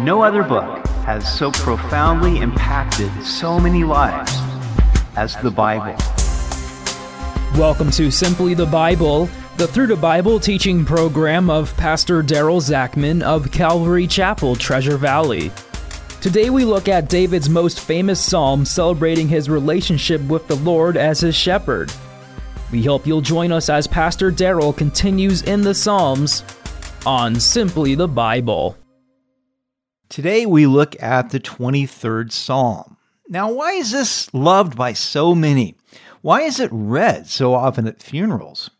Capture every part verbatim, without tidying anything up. No other book has so profoundly impacted so many lives as the Bible. Welcome to Simply the Bible, the Through the Bible teaching program of Pastor Daryl Zachman of Calvary Chapel, Treasure Valley. Today we look at David's most famous psalm celebrating his relationship with the Lord as his shepherd. We hope you'll join us as Pastor Daryl continues in the Psalms on Simply the Bible. Today we look at the twenty-third Psalm. Now, why is this loved by so many? Why is it read so often at funerals?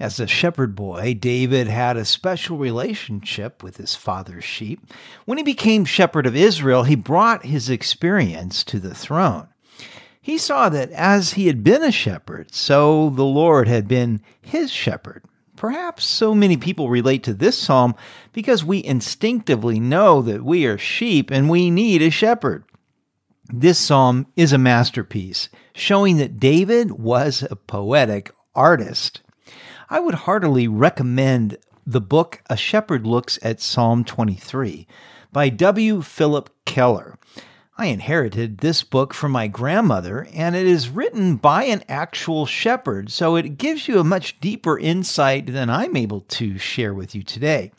As a shepherd boy, David had a special relationship with his father's sheep. When he became shepherd of Israel, he brought his experience to the throne. He saw that as he had been a shepherd, so the Lord had been his shepherd. Perhaps so many people relate to this psalm because we instinctively know that we are sheep and we need a shepherd. This psalm is a masterpiece, showing that David was a poetic artist. I would heartily recommend the book A Shepherd Looks at Psalm twenty-three by W. Philip Keller. I inherited this book from my grandmother, and it is written by an actual shepherd, so it gives you a much deeper insight than I'm able to share with you today.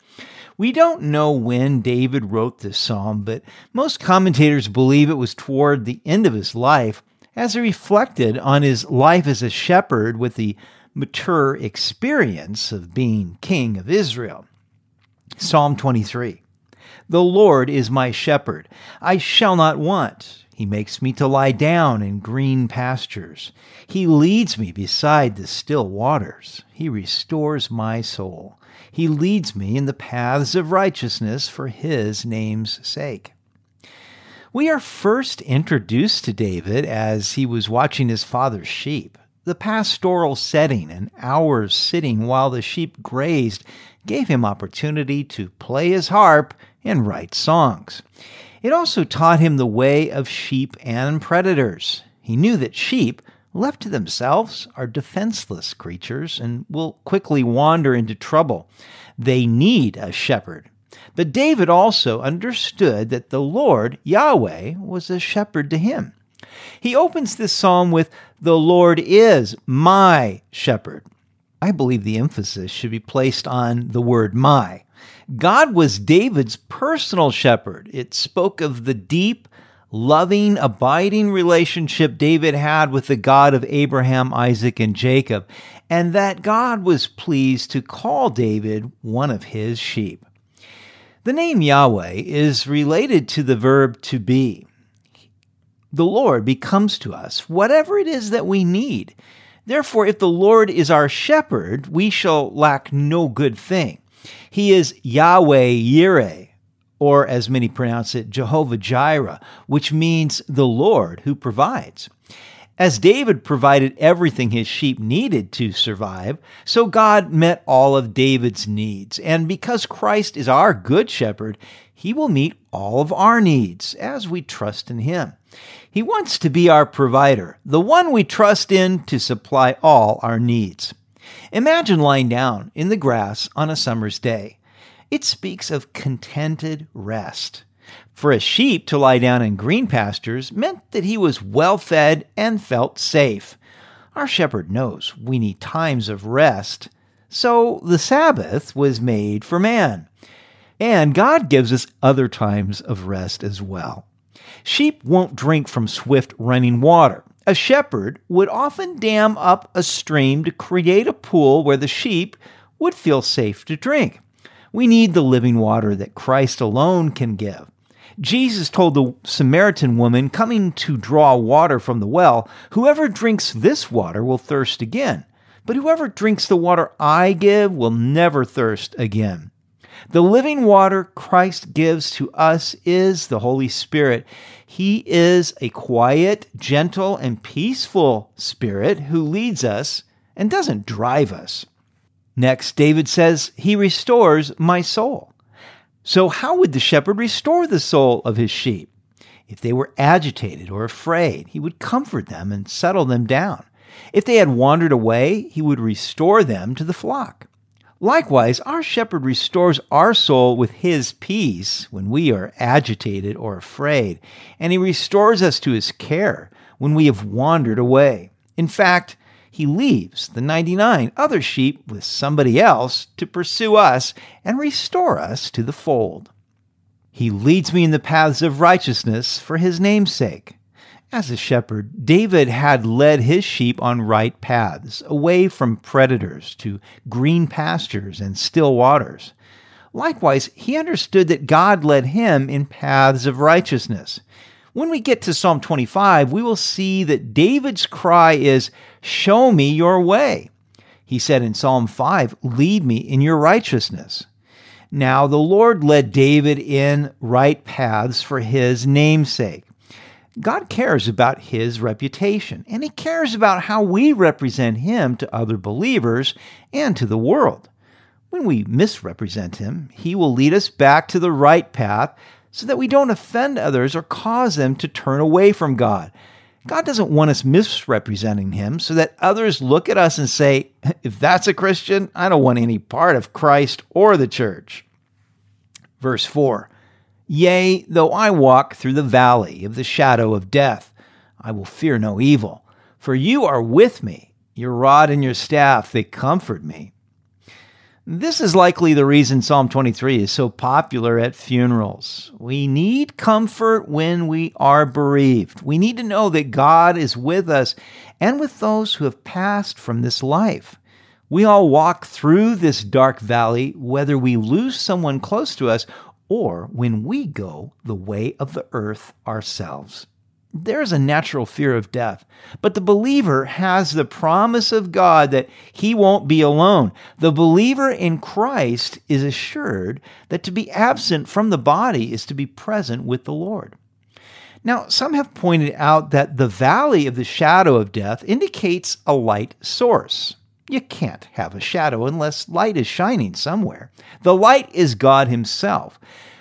We don't know when David wrote this psalm, but most commentators believe it was toward the end of his life, as he reflected on his life as a shepherd with the mature experience of being king of Israel. Psalm twenty-three. The Lord is my shepherd. I shall not want. He makes me to lie down in green pastures. He leads me beside the still waters. He restores my soul. He leads me in the paths of righteousness for his name's sake. We are first introduced to David as he was watching his father's sheep. The pastoral setting and hours sitting while the sheep grazed gave him opportunity to play his harp and write songs. It also taught him the way of sheep and predators. He knew that sheep, left to themselves, are defenseless creatures and will quickly wander into trouble. They need a shepherd. But David also understood that the Lord, Yahweh, was a shepherd to him. He opens this psalm with, "The Lord is my shepherd." I believe the emphasis should be placed on the word my. God was David's personal shepherd. It spoke of the deep, loving, abiding relationship David had with the God of Abraham, Isaac, and Jacob, and that God was pleased to call David one of his sheep. The name Yahweh is related to the verb to be. The Lord becomes to us whatever it is that we need. Therefore, if the Lord is our shepherd, we shall lack no good thing. He is Yahweh Jireh, or as many pronounce it, Jehovah Jireh, which means the Lord who provides. As David provided everything his sheep needed to survive, so God met all of David's needs. And because Christ is our good shepherd, he will meet all of our needs as we trust in him. He wants to be our provider, the one we trust in to supply all our needs. Imagine lying down in the grass on a summer's day. It speaks of contented rest. For a sheep to lie down in green pastures meant that he was well fed and felt safe. Our shepherd knows we need times of rest, so the Sabbath was made for man. And God gives us other times of rest as well. Sheep won't drink from swift running water. A shepherd would often dam up a stream to create a pool where the sheep would feel safe to drink. We need the living water that Christ alone can give. Jesus told the Samaritan woman coming to draw water from the well, "Whoever drinks this water will thirst again, but whoever drinks the water I give will never thirst again." The living water Christ gives to us is the Holy Spirit. He is a quiet, gentle, and peaceful Spirit who leads us and doesn't drive us. Next, David says, "He restores my soul." So how would the shepherd restore the soul of his sheep? If they were agitated or afraid, he would comfort them and settle them down. If they had wandered away, he would restore them to the flock. Likewise, our shepherd restores our soul with his peace when we are agitated or afraid, and he restores us to his care when we have wandered away. In fact, he leaves the ninety-nine other sheep with somebody else to pursue us and restore us to the fold. He leads me in the paths of righteousness for his name's sake. As a shepherd, David had led his sheep on right paths, away from predators to green pastures and still waters. Likewise, he understood that God led him in paths of righteousness. When we get to Psalm twenty-five, we will see that David's cry is, "Show me your way." He said in Psalm five, "Lead me in your righteousness." Now the Lord led David in right paths for his name's sake. God cares about his reputation, and he cares about how we represent him to other believers and to the world. When we misrepresent him, he will lead us back to the right path so that we don't offend others or cause them to turn away from God. God doesn't want us misrepresenting him so that others look at us and say, "If that's a Christian, I don't want any part of Christ or the church." Verse four, "Yea, though I walk through the valley of the shadow of death, I will fear no evil, for you are with me, your rod and your staff, they comfort me." This is likely the reason Psalm twenty-three is so popular at funerals. We need comfort when we are bereaved. We need to know that God is with us and with those who have passed from this life. We all walk through this dark valley, whether we lose someone close to us or when we go the way of the earth ourselves. There is a natural fear of death, but the believer has the promise of God that he won't be alone. The believer in Christ is assured that to be absent from the body is to be present with the Lord. Now, some have pointed out that the valley of the shadow of death indicates a light source. You can't have a shadow unless light is shining somewhere. The light is God himself.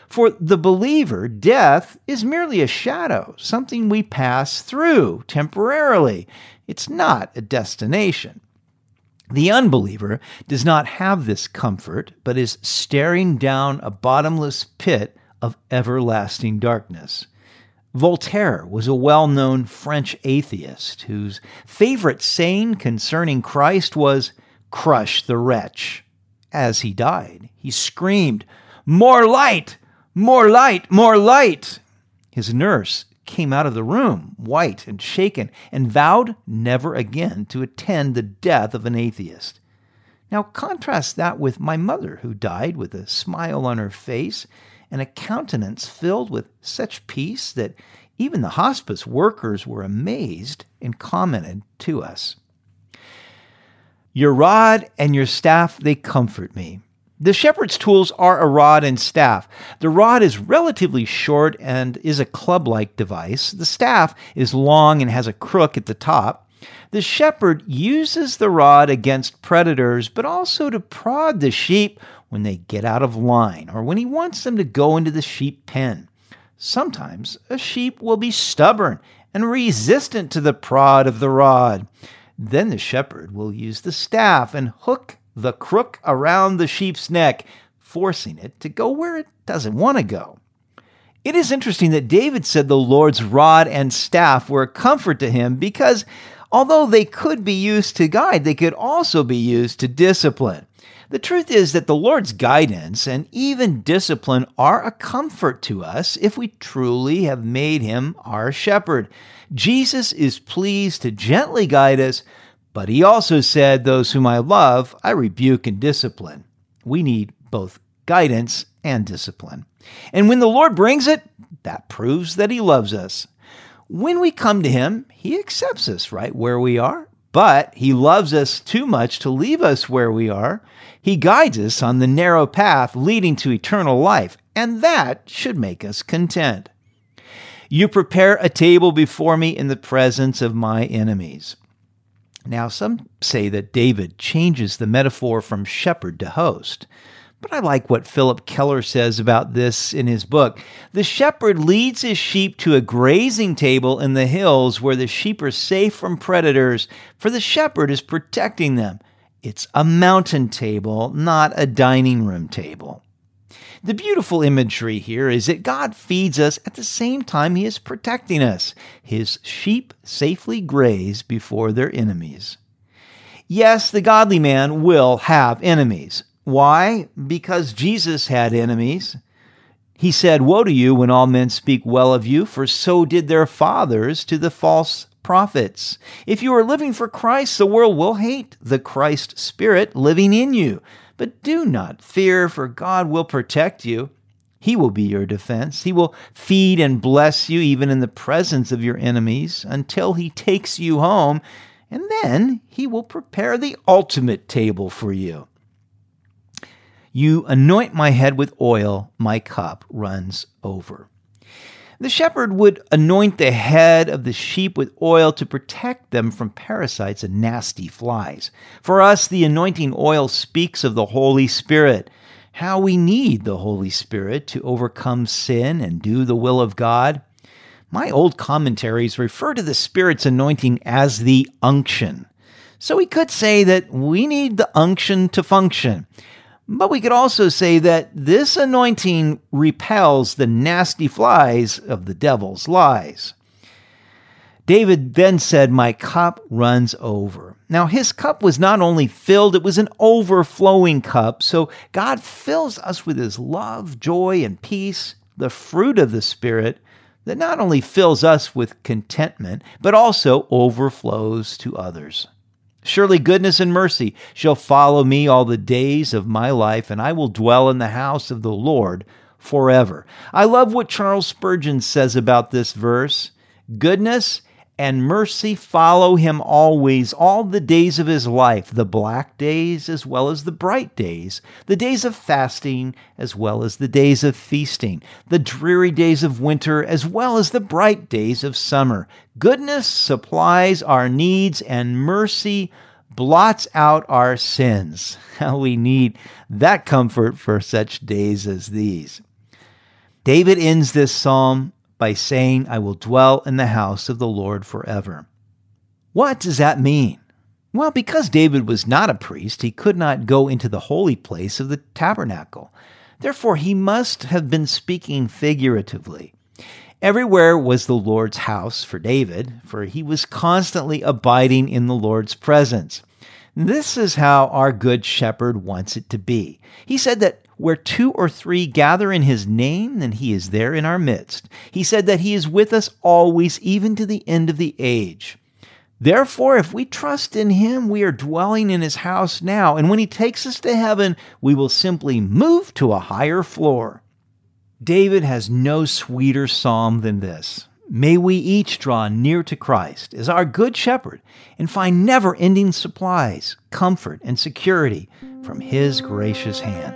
For the believer, death is merely a shadow, something we pass through temporarily. It's not a destination. The unbeliever does not have this comfort, but is staring down a bottomless pit of everlasting darkness. Voltaire was a well-known French atheist whose favorite saying concerning Christ was, "Crush the wretch." As he died, he screamed, "More light! More light! More light!" His nurse came out of the room, white and shaken, and vowed never again to attend the death of an atheist. Now contrast that with my mother, who died with a smile on her face and a countenance filled with such peace that even the hospice workers were amazed and commented to us. "Your rod and your staff, they comfort me." The shepherd's tools are a rod and staff. The rod is relatively short and is a club-like device. The staff is long and has a crook at the top. The shepherd uses the rod against predators, but also to prod the sheep when they get out of line, or when he wants them to go into the sheep pen. Sometimes a sheep will be stubborn and resistant to the prod of the rod. Then the shepherd will use the staff and hook the crook around the sheep's neck, forcing it to go where it doesn't want to go. It is interesting that David said the Lord's rod and staff were a comfort to him because although they could be used to guide, they could also be used to discipline. The truth is that the Lord's guidance and even discipline are a comfort to us if we truly have made him our shepherd. Jesus is pleased to gently guide us, but he also said, "Those whom I love, I rebuke and discipline." We need both guidance and discipline. And when the Lord brings it, that proves that he loves us. When we come to him, he accepts us right where we are. But he loves us too much to leave us where we are. He guides us on the narrow path leading to eternal life, and that should make us content. "You prepare a table before me in the presence of my enemies." Now, some say that David changes the metaphor from shepherd to host. But I like what Philip Keller says about this in his book. "The shepherd leads his sheep to a grazing table in the hills where the sheep are safe from predators, for the shepherd is protecting them. It's a mountain table, not a dining room table. The beautiful imagery here is that God feeds us at the same time he is protecting us. His sheep safely graze before their enemies. Yes, the godly man will have enemies. Why? Because Jesus had enemies. He said, "Woe to you when all men speak well of you, for so did their fathers to the false prophets." If you are living for Christ, the world will hate the Christ Spirit living in you. But do not fear, for God will protect you. He will be your defense. He will feed and bless you even in the presence of your enemies until he takes you home, and then he will prepare the ultimate table for you. You anoint my head with oil, my cup runs over. The shepherd would anoint the head of the sheep with oil to protect them from parasites and nasty flies. For us, the anointing oil speaks of the Holy Spirit, how we need the Holy Spirit to overcome sin and do the will of God. My old commentaries refer to the Spirit's anointing as the unction. So we could say that we need the unction to function. But we could also say that this anointing repels the nasty flies of the devil's lies. David then said, "My cup runs over." Now, his cup was not only filled, it was an overflowing cup. So God fills us with his love, joy, and peace, the fruit of the Spirit that not only fills us with contentment, but also overflows to others. Surely goodness and mercy shall follow me all the days of my life, and I will dwell in the house of the Lord forever. I love what Charles Spurgeon says about this verse. Goodness and mercy follow him always, all the days of his life, the black days as well as the bright days, the days of fasting as well as the days of feasting, the dreary days of winter as well as the bright days of summer. Goodness supplies our needs and mercy blots out our sins. How we need that comfort for such days as these. David ends this psalm by saying, "I will dwell in the house of the Lord forever." What does that mean? Well, because David was not a priest, he could not go into the holy place of the tabernacle. Therefore, he must have been speaking figuratively. Everywhere was the Lord's house for David, for he was constantly abiding in the Lord's presence. This is how our good shepherd wants it to be. He said that where two or three gather in his name, then he is there in our midst. He said that he is with us always, even to the end of the age. Therefore, if we trust in him, we are dwelling in his house now, and when he takes us to heaven, we will simply move to a higher floor. David has no sweeter psalm than this. May we each draw near to Christ as our good shepherd and find never-ending supplies, comfort, and security from his gracious hand.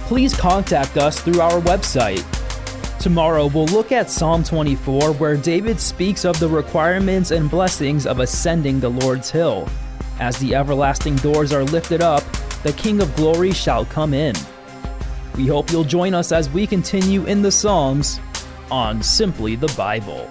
please contact us through our website. Tomorrow we'll look at Psalm twenty-four, where David speaks of the requirements and blessings of ascending the Lord's hill. As the everlasting doors are lifted up, the King of Glory shall come in. We hope you'll join us as we continue in the Psalms on Simply the Bible.